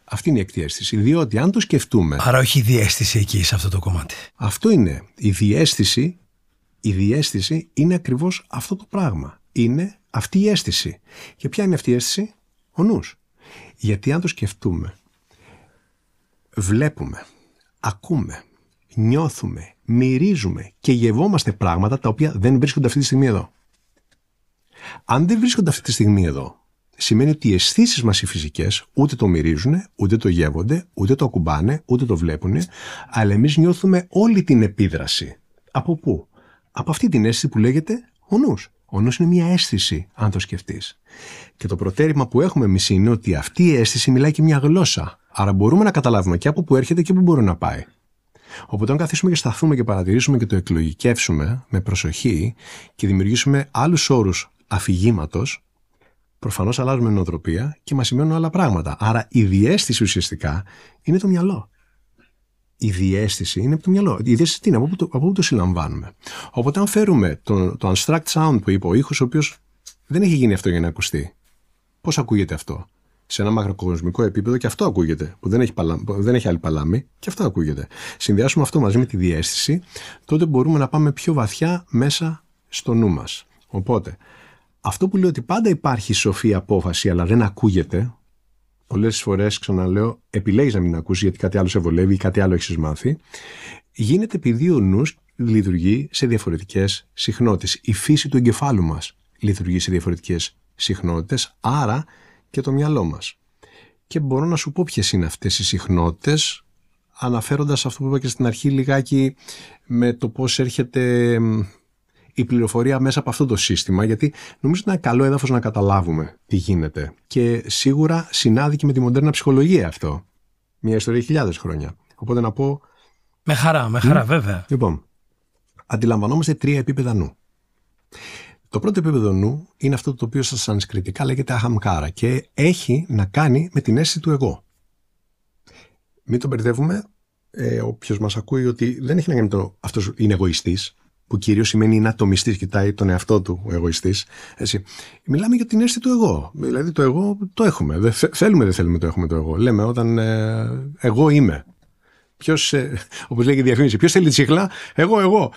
Αυτή είναι η έκτη αίσθηση, διότι αν το σκεφτούμε... Άρα όχι η διαίσθηση εκεί, σε αυτό το κομμάτι. Αυτό είναι. Η διαίσθηση είναι ακριβώς αυτό το πράγμα. Είναι αυτή η αίσθηση. Και ποια είναι αυτή η αίσθηση? Ο νους. Γιατί αν το σκεφτούμε, βλέπουμε, ακούμε, νιώθουμε, μυρίζουμε και γευόμαστε πράγματα τα οποία δεν βρίσκονται αυτή τη στιγμή εδώ. Αν δεν βρίσκονται αυτή τη στιγμή εδώ, σημαίνει ότι οι αισθήσεις μας οι φυσικές ούτε το μυρίζουν, ούτε το γεύονται, ούτε το ακουμπάνε, ούτε το βλέπουν, αλλά εμείς νιώθουμε όλη την επίδραση Από πού? Από αυτή την αίσθηση που λέγεται ο νους. Ο νους είναι μια αίσθηση, αν το σκεφτείς. Και το προτέρημα που έχουμε εμείς είναι ότι αυτή η αίσθηση μιλάει και μια γλώσσα. Άρα μπορούμε να καταλάβουμε και από πού έρχεται και πού μπορεί να πάει. Οπότε, αν καθίσουμε και σταθούμε και παρατηρήσουμε και το εκλογικεύσουμε με προσοχή και δημιουργήσουμε άλλους όρους αφηγήματος, προφανώς αλλάζουμε νοοτροπία και μας σημαίνουν άλλα πράγματα. Άρα, η διαίσθηση ουσιαστικά είναι το μυαλό. Η διαίσθηση είναι από το μυαλό. Η διαίσθηση τι είναι, από πού το συλλαμβάνουμε. Οπότε, αν φέρουμε το unstructured sound που είπα, ο ήχος ο οποίος δεν έχει γίνει αυτό για να ακουστεί, πώς ακούγεται αυτό? Σε ένα μακροκοσμικό επίπεδο και αυτό ακούγεται, που δεν έχει άλλη παλάμη, και αυτό ακούγεται. Συνδυάσουμε αυτό μαζί με τη διαίσθηση, τότε μπορούμε να πάμε πιο βαθιά μέσα στο νου μας. Οπότε, αυτό που λέω ότι πάντα υπάρχει σοφή απόφαση, αλλά δεν ακούγεται, πολλές φορές ξαναλέω, επιλέγεις να μην ακούσεις γιατί κάτι άλλο σε βολεύει ή κάτι άλλο έχεις μάθει, γίνεται επειδή ο νους λειτουργεί σε διαφορετικές συχνότητες. Η φύση του εγκεφάλου μας λειτουργεί σε διαφορετικές συχνότητες, άρα και το μυαλό μας. Και μπορώ να σου πω ποιες είναι αυτές οι συχνότητες, αναφέροντας αυτό που είπα και στην αρχή λιγάκι με το πώς έρχεται η πληροφορία μέσα από αυτό το σύστημα, γιατί νομίζω ότι είναι ένα καλό έδαφος να καταλάβουμε τι γίνεται. Και σίγουρα συνάδει και με τη μοντέρνα ψυχολογία αυτό. Μια ιστορία χιλιάδες χρόνια. Οπότε να πω... Με χαρά, βέβαια. Λοιπόν, αντιλαμβανόμαστε τρία επίπεδα νου. Το πρώτο επίπεδο νου είναι αυτό το οποίο στα σανσκριτικά λέγεται αχαμκάρα και έχει να κάνει με την αίσθηση του εγώ. Μην τον μπερδεύουμε, όποιος μας ακούει, ότι δεν έχει να κάνει με το αυτός είναι εγωιστής, που κυρίως σημαίνει είναι ατομιστής, κοιτάει τον εαυτό του ο εγωιστής. Έτσι. Μιλάμε για την αίσθηση του εγώ. Δηλαδή το εγώ το έχουμε. Δεν θέλουμε το έχουμε το εγώ. Λέμε όταν εγώ είμαι. Όπως λέει και η διαφήμιση, ποιος θέλει τσίχλα, εγώ.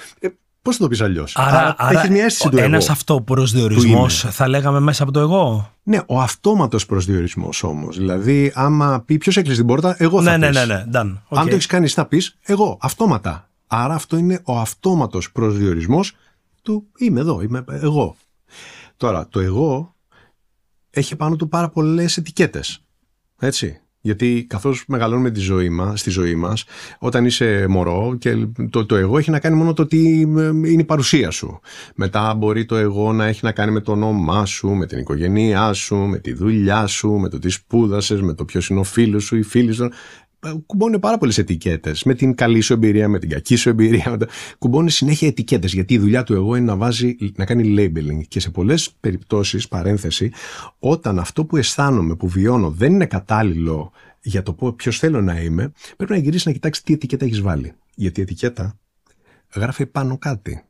Πώς θα το πεις αλλιώς? Άρα έχει μια αίσθηση του εγώ. Ένας αυτοπροσδιορισμός θα λέγαμε μέσα από το εγώ. Ναι, ο αυτόματος προσδιορισμός όμως. Δηλαδή, άμα πει ποιος έκλεισε την πόρτα, εγώ θα πεις. Ναι. Done. Okay. Αν το έχεις κάνει, θα πεις εγώ, αυτόματα. Άρα αυτό είναι ο αυτόματος προσδιορισμός του είμαι εδώ, είμαι εγώ. Τώρα, το εγώ έχει πάνω του πάρα πολλές ετικέτες. Έτσι. Γιατί καθώς μεγαλώνουμε στη ζωή μας, όταν είσαι μωρό και το εγώ έχει να κάνει μόνο το τι είναι η παρουσία σου. Μετά μπορεί το εγώ να έχει να κάνει με το όνομά σου, με την οικογένειά σου, με τη δουλειά σου, με το τι σπούδασες, με το ποιος είναι ο φίλος σου ή φίλη σου. Κουμπώνουν πάρα πολλές ετικέτες. Με την καλή σου εμπειρία, με την κακή σου εμπειρία. Κουμπώνουν συνέχεια ετικέτες. Γιατί η δουλειά του εγώ είναι να κάνει labeling. Και σε πολλές περιπτώσεις, παρένθεση, όταν αυτό που αισθάνομαι, που βιώνω, δεν είναι κατάλληλο για το ποιος θέλω να είμαι, πρέπει να γυρίσεις να κοιτάξεις τι ετικέτα έχεις βάλει. Γιατί η ετικέτα γράφει πάνω κάτι.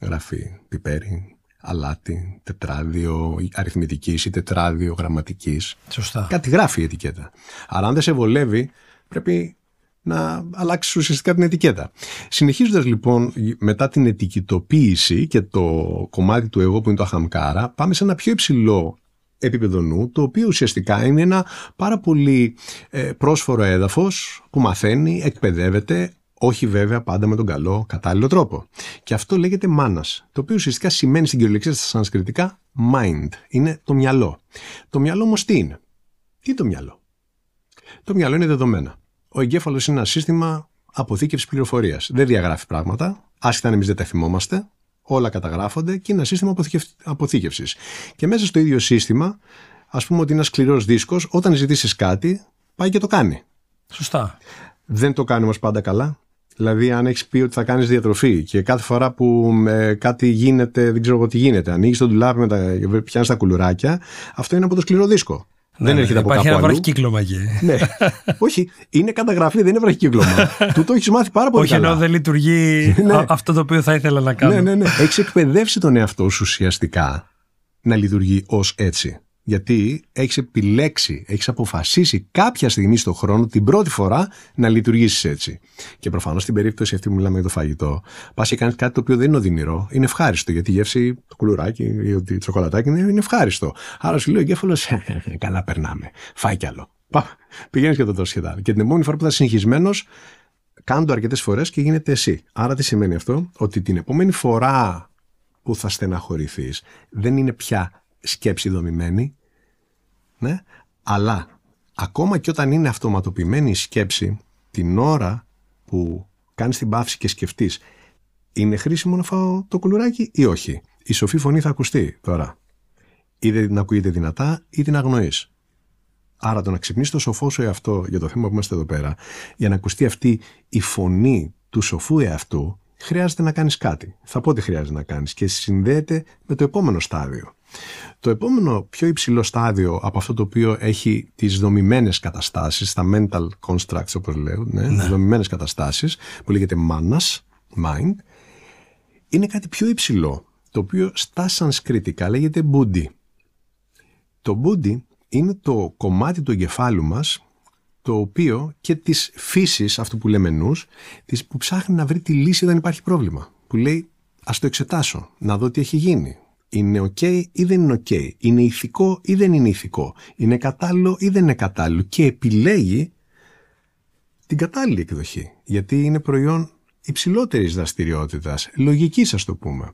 Γράφει πιπέρι, αλάτι, τετράδιο αριθμητικής ή τετράδιο γραμματικής. Σωστά. Κάτι γράφει η ετικέτα. Άρα, αν δεν σε βολεύει, πρέπει να αλλάξεις ουσιαστικά την ετικέτα. Συνεχίζοντας λοιπόν μετά την ετικετοποίηση και το κομμάτι του εγώ που είναι το αχαμκάρα, πάμε σε ένα πιο υψηλό επίπεδο νου, το οποίο ουσιαστικά είναι ένα πάρα πολύ πρόσφορο έδαφος που μαθαίνει, εκπαιδεύεται, όχι βέβαια πάντα με τον καλό κατάλληλο τρόπο. Και αυτό λέγεται μάνας, το οποίο ουσιαστικά σημαίνει στην κυριολεξία στα σανσκριτικά mind, είναι το μυαλό. Το μυαλό όμως τι είναι? Τι το μυαλό? Το μυαλό είναι δεδομένα. Ο εγκέφαλος είναι ένα σύστημα αποθήκευσης πληροφορίας. Δεν διαγράφει πράγματα, άσχετα αν εμείς δεν τα θυμόμαστε, όλα καταγράφονται και είναι ένα σύστημα αποθήκευσης. Και μέσα στο ίδιο σύστημα, ας πούμε ότι είναι ένας σκληρός δίσκος, όταν ζητήσεις κάτι, πάει και το κάνει. Σωστά. Δεν το κάνει όμως πάντα καλά. Δηλαδή, αν έχεις πει ότι θα κάνεις διατροφή και κάθε φορά που κάτι γίνεται, δεν ξέρω εγώ τι γίνεται, ανοίγεις το ντουλάπι, πιάνεις τα κουλουράκια, αυτό είναι από το σκληρό δίσκο. Δεν έρχεται από κάπου αλλού. Υπάρχει ένα βραχικύκλωμα εκεί. Ναι. Όχι, είναι καταγραφή, δεν είναι βραχικύκλωμα. Του το έχεις μάθει πάρα πολύ καλά. Όχι, ενώ δεν λειτουργεί αυτό το οποίο θα ήθελα να κάνω. Ναι. Έχεις εκπαιδεύσει τον εαυτό σου ουσιαστικά να λειτουργεί ως έτσι. Γιατί έχεις επιλέξει, έχεις αποφασίσει κάποια στιγμή στον χρόνο την πρώτη φορά να λειτουργήσεις έτσι. Και προφανώς στην περίπτωση αυτή που μιλάμε για το φαγητό, πας και κάνεις κάτι το οποίο δεν είναι οδυνηρό, είναι ευχάριστο. Γιατί η γεύση, το κουλουράκι ή το τσοκολατάκι είναι ευχάριστο. Άρα σου λέει ο εγκέφαλος, καλά περνάμε. Φάει κι άλλο. Πηγαίνεις και το δώσεις και την επόμενη φορά που θα είσαι συγχυσμένος, κάνε το αρκετές φορές και γίνεται εσύ. Άρα τι σημαίνει αυτό? Ότι την επόμενη φορά που θα στεναχωρηθείς δεν είναι πια σκέψη δομημένη, ναι, αλλά ακόμα και όταν είναι αυτοματοποιημένη η σκέψη, την ώρα που κάνεις την παύση και σκεφτείς είναι χρήσιμο να φάω το κουλουράκι ή όχι. Η σοφή φωνή θα ακουστεί τώρα. Είτε την ακούγεται δυνατά ή την αγνοείς. Άρα το να ξυπνήσει το σοφό σου εαυτό για το θέμα που είμαστε εδώ πέρα, για να ακουστεί αυτή η φωνή του σοφού εαυτού, χρειάζεται να κάνεις κάτι. Θα πω τι χρειάζεται να κάνεις και συνδέεται με το επόμενο στάδιο. Το επόμενο πιο υψηλό στάδιο από αυτό το οποίο έχει τις δομημένες καταστάσεις, τα mental constructs όπως λέω, τις δομημένες καταστάσεις που λέγεται μάνας, mind, είναι κάτι πιο υψηλό, το οποίο στα σανσκριτικά λέγεται buddhi. Το buddhi είναι το κομμάτι του εγκεφάλου μας, το οποίο και της φύσης, αυτού που λέμε νους, της που ψάχνει να βρει τη λύση όταν υπάρχει πρόβλημα. Που λέει, ας το εξετάσω, να δω τι έχει γίνει. Είναι ok ή δεν είναι ok. Είναι ηθικό ή δεν είναι ηθικό. Είναι κατάλληλο ή δεν είναι κατάλληλο. Και επιλέγει την κατάλληλη εκδοχή. Γιατί είναι προϊόν υψηλότερης δραστηριότητας, λογικής ας το πούμε.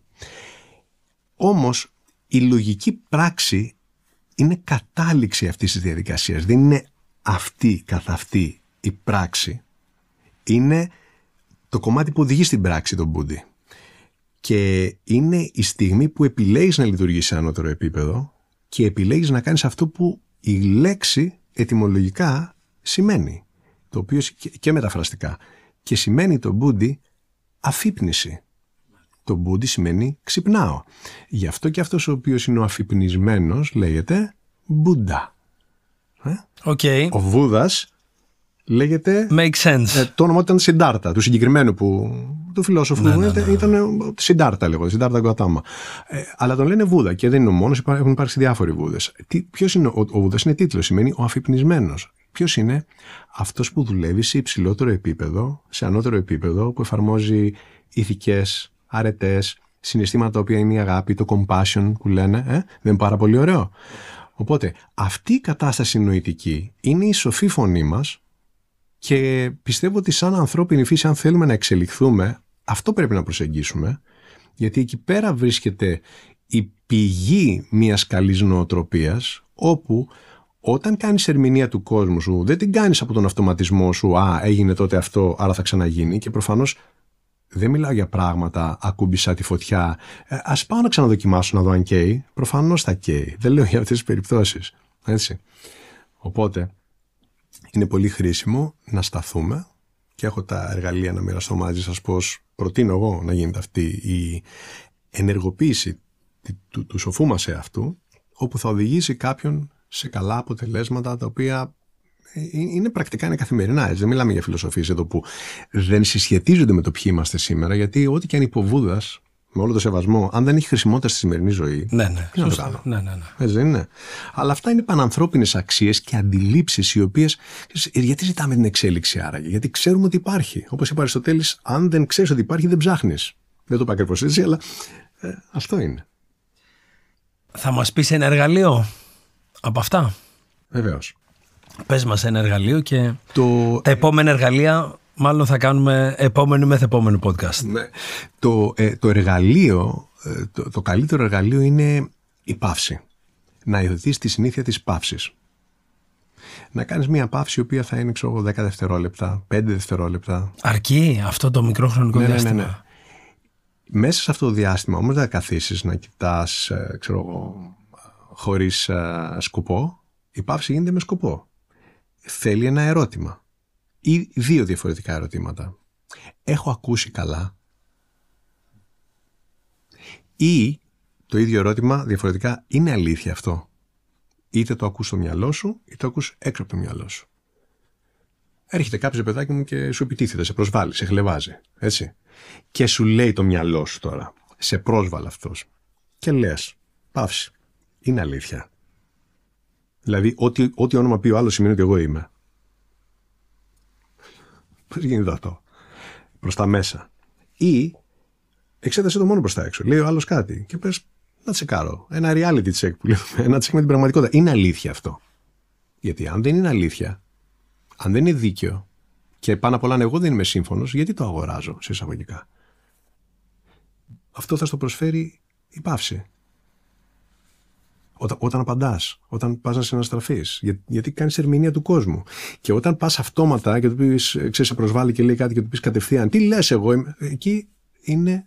Όμως, η λογική πράξη είναι κατάληξη αυτής της διαδικασίας. Δεν είναι αυτή καθ' αυτή η πράξη. Είναι το κομμάτι που οδηγεί στην πράξη τον Μπούντι. Και είναι η στιγμή που επιλέγεις να λειτουργείς σε ανώτερο επίπεδο και επιλέγεις να κάνεις αυτό που η λέξη ετυμολογικά σημαίνει. Το οποίο και μεταφραστικά. Και σημαίνει το Μπούντι αφύπνιση. Το Μπούντι σημαίνει ξυπνάω. Γι' αυτό και αυτός ο οποίος είναι ο αφυπνισμένος λέγεται Μπούντα. Okay. Ο Βούδας λέγεται. Makes sense. Το όνομα ήταν Συντάρτα, του συγκεκριμένου που. Του φιλόσοφου. Ναι. Ήταν Συντάρτα, λέγοντα. Συντάρτα Γκοτάμα. Αλλά τον λένε Βούδα και δεν είναι ο μόνος, έχουν υπάρξει διάφοροι Βούδες. Ποιος είναι ο Βούδας? Είναι τίτλος, σημαίνει ο αφυπνισμένος. Ποιος είναι? Αυτός που δουλεύει σε υψηλότερο επίπεδο, σε ανώτερο επίπεδο, που εφαρμόζει ηθικές, αρετές, συναισθήματα τα οποία είναι η αγάπη, το compassion που λένε. Δεν είναι πάρα πολύ ωραίο? Οπότε αυτή η κατάσταση νοητική είναι η σοφή φωνή μας και πιστεύω ότι σαν ανθρώπινη φύση, αν θέλουμε να εξελιχθούμε, αυτό πρέπει να προσεγγίσουμε, γιατί εκεί πέρα βρίσκεται η πηγή μιας καλής νοοτροπίας, όπου όταν κάνεις ερμηνεία του κόσμου σου δεν την κάνεις από τον αυτοματισμό σου, α, έγινε τότε αυτό, άρα θα ξαναγίνει, και προφανώς δεν μιλάω για πράγματα, ακούμπησα τη φωτιά. Ας πάω να ξαναδοκιμάσω να δω αν καίει. Προφανώς θα καίει. Δεν λέω για αυτές τις περιπτώσεις. Έτσι. Οπότε, είναι πολύ χρήσιμο να σταθούμε και έχω τα εργαλεία να μοιραστώ μαζί σας πώς προτείνω εγώ να γίνεται αυτή η ενεργοποίηση του σοφού μας εαυτού, όπου θα οδηγήσει κάποιον σε καλά αποτελέσματα τα οποία είναι πρακτικά, είναι καθημερινά. Έτσι. Δεν μιλάμε για φιλοσοφίες εδώ που δεν συσχετίζονται με το ποιοι είμαστε σήμερα, γιατί ό,τι και αν υποβούδας, με όλο το σεβασμό, αν δεν έχει χρησιμότητα στη σημερινή ζωή. Ναι. Σωστά. Ναι. Έτσι δεν είναι? Αλλά αυτά είναι πανανθρώπινες αξίες και αντιλήψεις οι οποίες. Γιατί ζητάμε την εξέλιξη άραγε? Γιατί ξέρουμε ότι υπάρχει. Όπως είπε ο Αριστοτέλης, αν δεν ξέρεις ότι υπάρχει, δεν ψάχνεις. Δεν το είπα ακριβώς έτσι, αλλά αυτό είναι. Θα μας πεις ένα εργαλείο από αυτά? Βεβαίως. Πες μας ένα εργαλείο και τα επόμενα εργαλεία μάλλον θα κάνουμε επόμενο μεθεπόμενο podcast. Ναι. Το εργαλείο, το καλύτερο εργαλείο είναι η παύση. Να ειδωθείς τη συνήθεια της παύσης. Να κάνεις μια παύση η οποία θα είναι 10 δευτερόλεπτα, 5 δευτερόλεπτα. Αρκεί αυτό το μικρό χρονικό διάστημα. Ναι. Μέσα σε αυτό το διάστημα όμως δεν θα καθίσεις να κοιτάς χωρίς σκοπό. Η παύση γίνεται με σκοπό. Θέλει ένα ερώτημα ή δύο διαφορετικά ερωτήματα. Έχω ακούσει καλά? Ή το ίδιο ερώτημα διαφορετικά, είναι αλήθεια αυτό? Είτε το ακούς στο μυαλό σου, είτε το ακούς έξω από το μυαλό σου. Έρχεται κάποιος, παιδάκι μου, και σου επιτίθεται, σε προσβάλλει, σε χλεβάζει, έτσι. Και σου λέει το μυαλό σου τώρα, σε πρόσβαλε αυτός. Και λες, παύση, είναι αλήθεια? Δηλαδή, ό,τι όνομα πει ο άλλος σημαίνει ότι εγώ είμαι. Πώς γίνεται αυτό? Προς τα μέσα. Ή εξέτασε το μόνο προς τα έξω. Λέει ο άλλος κάτι και πες, να τσεκάρω. Ένα reality check που λέμε. Ένα check με την πραγματικότητα. Είναι αλήθεια αυτό? Γιατί αν δεν είναι αλήθεια, αν δεν είναι δίκαιο και πάνω απ' όλα αν εγώ δεν είμαι σύμφωνος, γιατί το αγοράζω σε εισαγωγικά? Αυτό θα στο προσφέρει η παύση. Όταν απαντάς, όταν πας να συναστραφείς, γιατί κάνεις ερμηνεία του κόσμου. Και όταν πας αυτόματα και του πεις, ξέρεις, σε προσβάλλει και λέει κάτι και του πεις κατευθείαν, τι λες εγώ? Εκεί είναι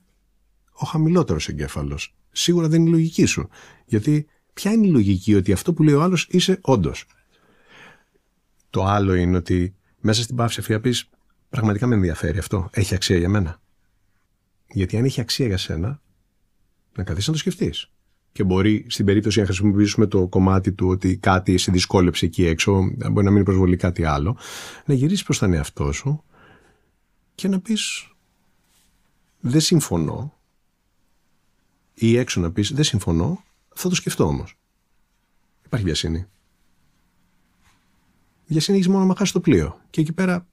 ο χαμηλότερος εγκέφαλος. Σίγουρα δεν είναι η λογική σου. Γιατί ποια είναι η λογική? Ότι αυτό που λέει ο άλλος είσαι όντως. Το άλλο είναι ότι μέσα στην παύση αυτή θα πεις, πραγματικά με ενδιαφέρει αυτό. Έχει αξία για μένα. Γιατί αν έχει αξία για σένα, να καθίσεις να το σκεφτείς. Και μπορεί στην περίπτωση να χρησιμοποιήσουμε το κομμάτι του ότι κάτι σε δυσκόλεψε εκεί έξω, μπορεί να μην προσβολεί κάτι άλλο, να γυρίσεις προς τον εαυτό σου και να πεις δεν συμφωνώ, ή έξω να πεις δεν συμφωνώ, θα το σκεφτώ όμως. Υπάρχει βιασύνη. Βιασύνη έχεις μόνο να χάσεις το πλοίο. Και εκεί πέρα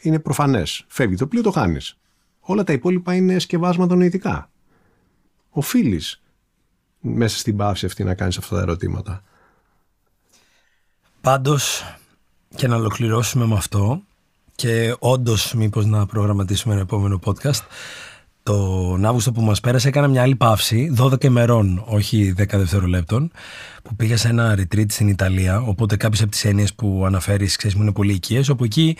είναι προφανές. Φεύγει το πλοίο, το χάνεις. Όλα τα υπόλοιπα είναι σκευάσματα νοητικά. Οφείλεις μέσα στην παύση αυτή να κάνεις αυτά τα ερωτήματα. Πάντως, και να ολοκληρώσουμε με αυτό, και όντως μήπως να προγραμματίσουμε ένα επόμενο podcast, τον Αύγουστο που μας πέρασε έκανα μια άλλη παύση 12 ημερών, όχι 10 δευτερολέπτων, που πήγα σε ένα retreat στην Ιταλία, οπότε κάποιες από τις έννοιες που αναφέρεις, ξέρεις, μου είναι πολύ οικίες, όπου εκεί,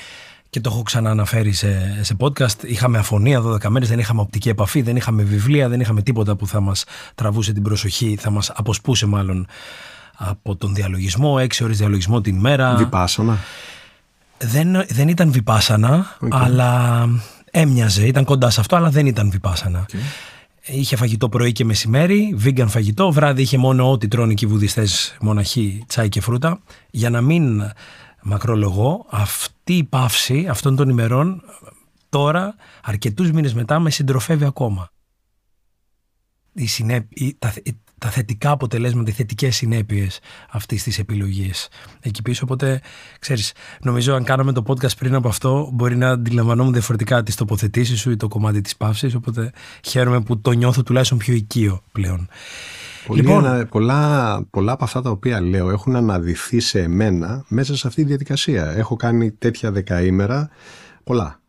και το έχω ξανααναφέρει σε podcast, είχαμε αφωνία 12 μέρες, δεν είχαμε οπτική επαφή, δεν είχαμε βιβλία, δεν είχαμε τίποτα που θα μας τραβούσε την προσοχή, θα μας αποσπούσε μάλλον από τον διαλογισμό, 6 ώρες διαλογισμό την ημέρα. Βιπάσανα. Δεν ήταν βιπάσανα, αλλά έμοιαζε, ήταν κοντά σε αυτό, αλλά δεν ήταν βιπάσανα. Είχε φαγητό πρωί και μεσημέρι, vegan φαγητό, βράδυ είχε μόνο ό,τι τρώνε και οι βουδιστές μοναχοί, τσάι και φρούτα, για να μην μακρολογώ, αυτή η παύση αυτών των ημερών τώρα, αρκετούς μήνες μετά, με συντροφεύει ακόμα. Τα θετικά αποτελέσματα, οι θετικές συνέπειες αυτής της επιλογής εκεί πίσω. Οπότε, ξέρεις, νομίζω αν κάναμε το podcast πριν από αυτό, μπορεί να αντιλαμβανόμουν διαφορετικά τις τοποθετήσεις σου ή το κομμάτι της παύσης. Οπότε χαίρομαι που το νιώθω τουλάχιστον πιο οικείο πλέον. Λοιπόν, πολλά από αυτά τα οποία λέω έχουν αναδυθεί σε εμένα μέσα σε αυτή τη διαδικασία. Έχω κάνει τέτοια δεκαήμερα πολλά.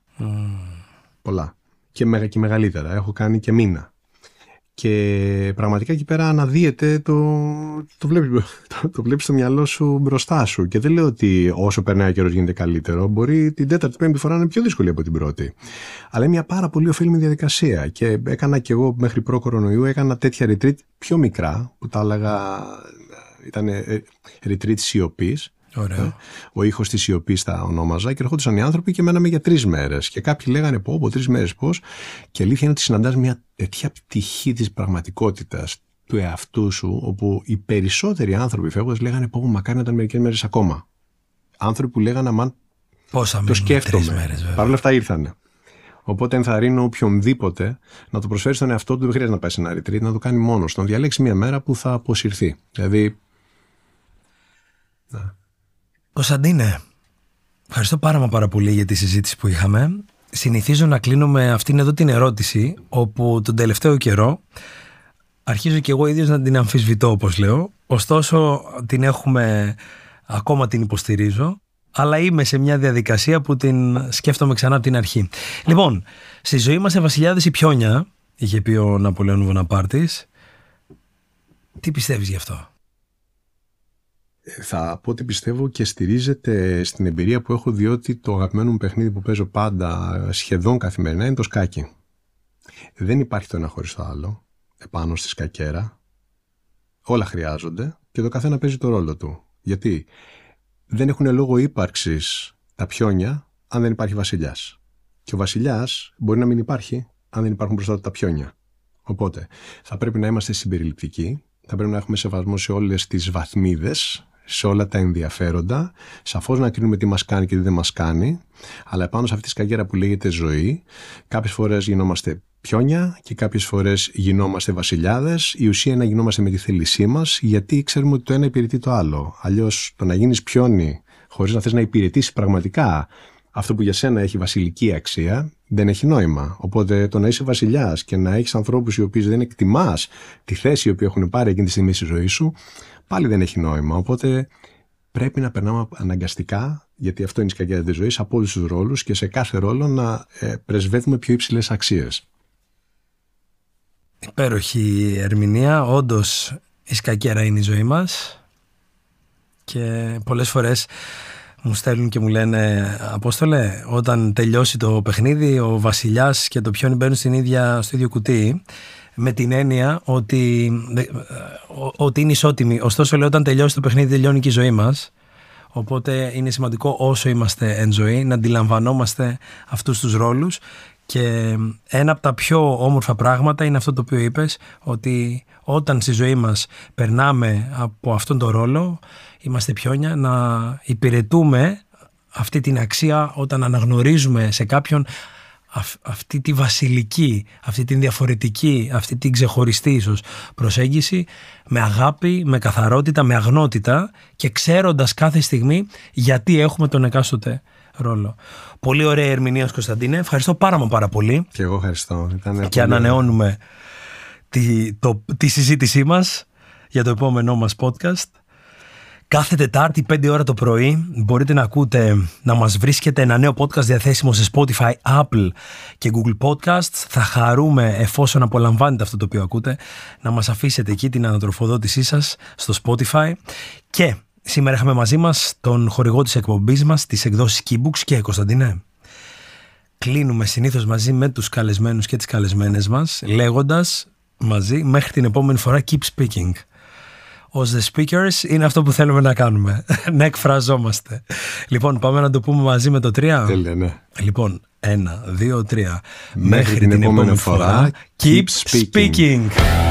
Πολλά. Και μεγαλύτερα. Έχω κάνει και μήνα. Και πραγματικά εκεί πέρα αναδύεται το βλέπεις στο μυαλό σου μπροστά σου. Και δεν λέω ότι όσο περνάει ο καιρός γίνεται καλύτερο. Μπορεί την τέταρτη-πέμπτη φορά να είναι πιο δύσκολη από την πρώτη. Αλλά είναι μια πάρα πολύ ωφέλιμη διαδικασία. Και έκανα κι εγώ μέχρι προ-κορονοϊού, έκανα τέτοια retreat πιο μικρά, που τα έλεγα ήταν retreat σιωπής. Ωραίο. Ο ήχος της σιωπής τα ονόμαζα, και ερχόντουσαν οι άνθρωποι και μέναμε για 3 μέρες. Και κάποιοι λέγανε από 3 μέρες πώς. Και αλήθεια είναι ότι συναντάς μια τέτοια πτυχή της πραγματικότητας του εαυτού σου, όπου οι περισσότεροι άνθρωποι φεύγοντας λέγανε πω μακάρι να ήταν μερικές μέρες ακόμα. Άνθρωποι που λέγανε αμάν, το σκέφτομαι. Παρ' όλα αυτά ήρθανε. Οπότε ενθαρρύνω οποιονδήποτε να το προσφέρει στον εαυτό του. Δεν χρειάζεται να πάει σε ένα retreat, να το κάνει μόνος του. Να διαλέξει μια μέρα που θα αποσυρθεί. Δηλαδή. Να. Κωνσταντίνε, ευχαριστώ πάρα πολύ για τη συζήτηση που είχαμε. Συνηθίζω να κλείνω με αυτήν εδώ την ερώτηση, όπου τον τελευταίο καιρό αρχίζω και εγώ ίδιος να την αμφισβητώ, όπως λέω. Ωστόσο την έχουμε, ακόμα την υποστηρίζω, αλλά είμαι σε μια διαδικασία που την σκέφτομαι ξανά από την αρχή. Λοιπόν, στη ζωή μας σε βασιλιάδες ή πιόνια, είχε πει ο Ναπολέων Βοναπάρτης. Τι πιστεύεις γι' αυτό? Θα πω ότι πιστεύω και στηρίζεται στην εμπειρία που έχω, διότι το αγαπημένο μου παιχνίδι που παίζω πάντα, σχεδόν καθημερινά, είναι το σκάκι. Δεν υπάρχει το ένα χωρίς το άλλο, επάνω στη σκακέρα. Όλα χρειάζονται και το καθένα παίζει το ρόλο του. Γιατί δεν έχουν λόγο ύπαρξης τα πιόνια αν δεν υπάρχει βασιλιάς. Και ο βασιλιάς μπορεί να μην υπάρχει αν δεν υπάρχουν μπροστά του τα πιόνια. Οπότε θα πρέπει να είμαστε συμπεριληπτικοί, θα πρέπει να έχουμε σεβασμό σε όλες τις βαθμίδες, σε όλα τα ενδιαφέροντα, σαφώς να κρίνουμε τι μας κάνει και τι δεν μας κάνει, αλλά επάνω σε αυτή τη σκαγέρα που λέγεται ζωή, κάποιες φορές γινόμαστε πιόνια και κάποιες φορές γινόμαστε βασιλιάδες. Η ουσία είναι να γινόμαστε με τη θέλησή μας, γιατί ξέρουμε ότι το ένα υπηρετεί το άλλο. Αλλιώς το να γίνεις πιόνι χωρίς να θες να υπηρετήσεις πραγματικά αυτό που για σένα έχει βασιλική αξία, δεν έχει νόημα. Οπότε το να είσαι βασιλιάς και να έχεις ανθρώπους οι οποίοι δεν εκτιμάς τη θέση που έχουν πάρει εκείνη τη στιγμή στη ζωή σου, πάλι δεν έχει νόημα. Οπότε πρέπει να περνάμε αναγκαστικά, γιατί αυτό είναι η σκακέρα της ζωής, από όλους τους ρόλους και σε κάθε ρόλο να πρεσβεύουμε πιο υψηλές αξίες. Υπέροχη ερμηνεία. Όντως η σκακέρα είναι η ζωή μας και πολλές φορές μου στέλνουν και μου λένε «Απόστολε, όταν τελειώσει το παιχνίδι, ο βασιλιάς και το πιόνι μπαίνουν στο ίδιο κουτί», με την έννοια ότι είναι ισότιμοι. Ωστόσο, λέω, όταν τελειώσει το παιχνίδι, τελειώνει και η ζωή μας. Οπότε είναι σημαντικό όσο είμαστε εν ζωή να αντιλαμβανόμαστε αυτούς τους ρόλους. Και ένα από τα πιο όμορφα πράγματα είναι αυτό το οποίο είπες, ότι όταν στη ζωή μας περνάμε από αυτόν τον ρόλο, είμαστε πιόνια, να υπηρετούμε αυτή την αξία όταν αναγνωρίζουμε σε κάποιον αυτή τη βασιλική, αυτή την διαφορετική, αυτή την ξεχωριστή ίσως προσέγγιση, με αγάπη, με καθαρότητα, με αγνότητα και ξέροντας κάθε στιγμή γιατί έχουμε τον εκάστοτε ρόλο. Πολύ ωραία ερμηνεία, Κωνσταντίνε. Ευχαριστώ πάρα πολύ. Και εγώ ευχαριστώ. Και ανανεώνουμε τη συζήτησή μας για το επόμενό μας podcast. Κάθε Τετάρτη 5 ώρα το πρωί μπορείτε να ακούτε, να μας βρίσκετε ένα νέο podcast διαθέσιμο σε Spotify, Apple και Google Podcasts. Θα χαρούμε, εφόσον απολαμβάνετε αυτό το οποίο ακούτε, να μας αφήσετε εκεί την ανατροφοδότησή σας στο Spotify. Και σήμερα είχαμε μαζί μας τον χορηγό της εκπομπής μας, της εκδόσης Keybooks. Και Κωνσταντίνε, κλείνουμε συνήθως μαζί με τους καλεσμένους και τις καλεσμένες μας, λέγοντας μαζί μέχρι την επόμενη φορά «Keep speaking». Ως The Speakers είναι αυτό που θέλουμε να κάνουμε. Να εκφραζόμαστε. Λοιπόν, πάμε να το πούμε μαζί με το 3. Τέλεια, ναι. Λοιπόν, 1, 2, 3. Μέχρι την επόμενη φορά, keep speaking.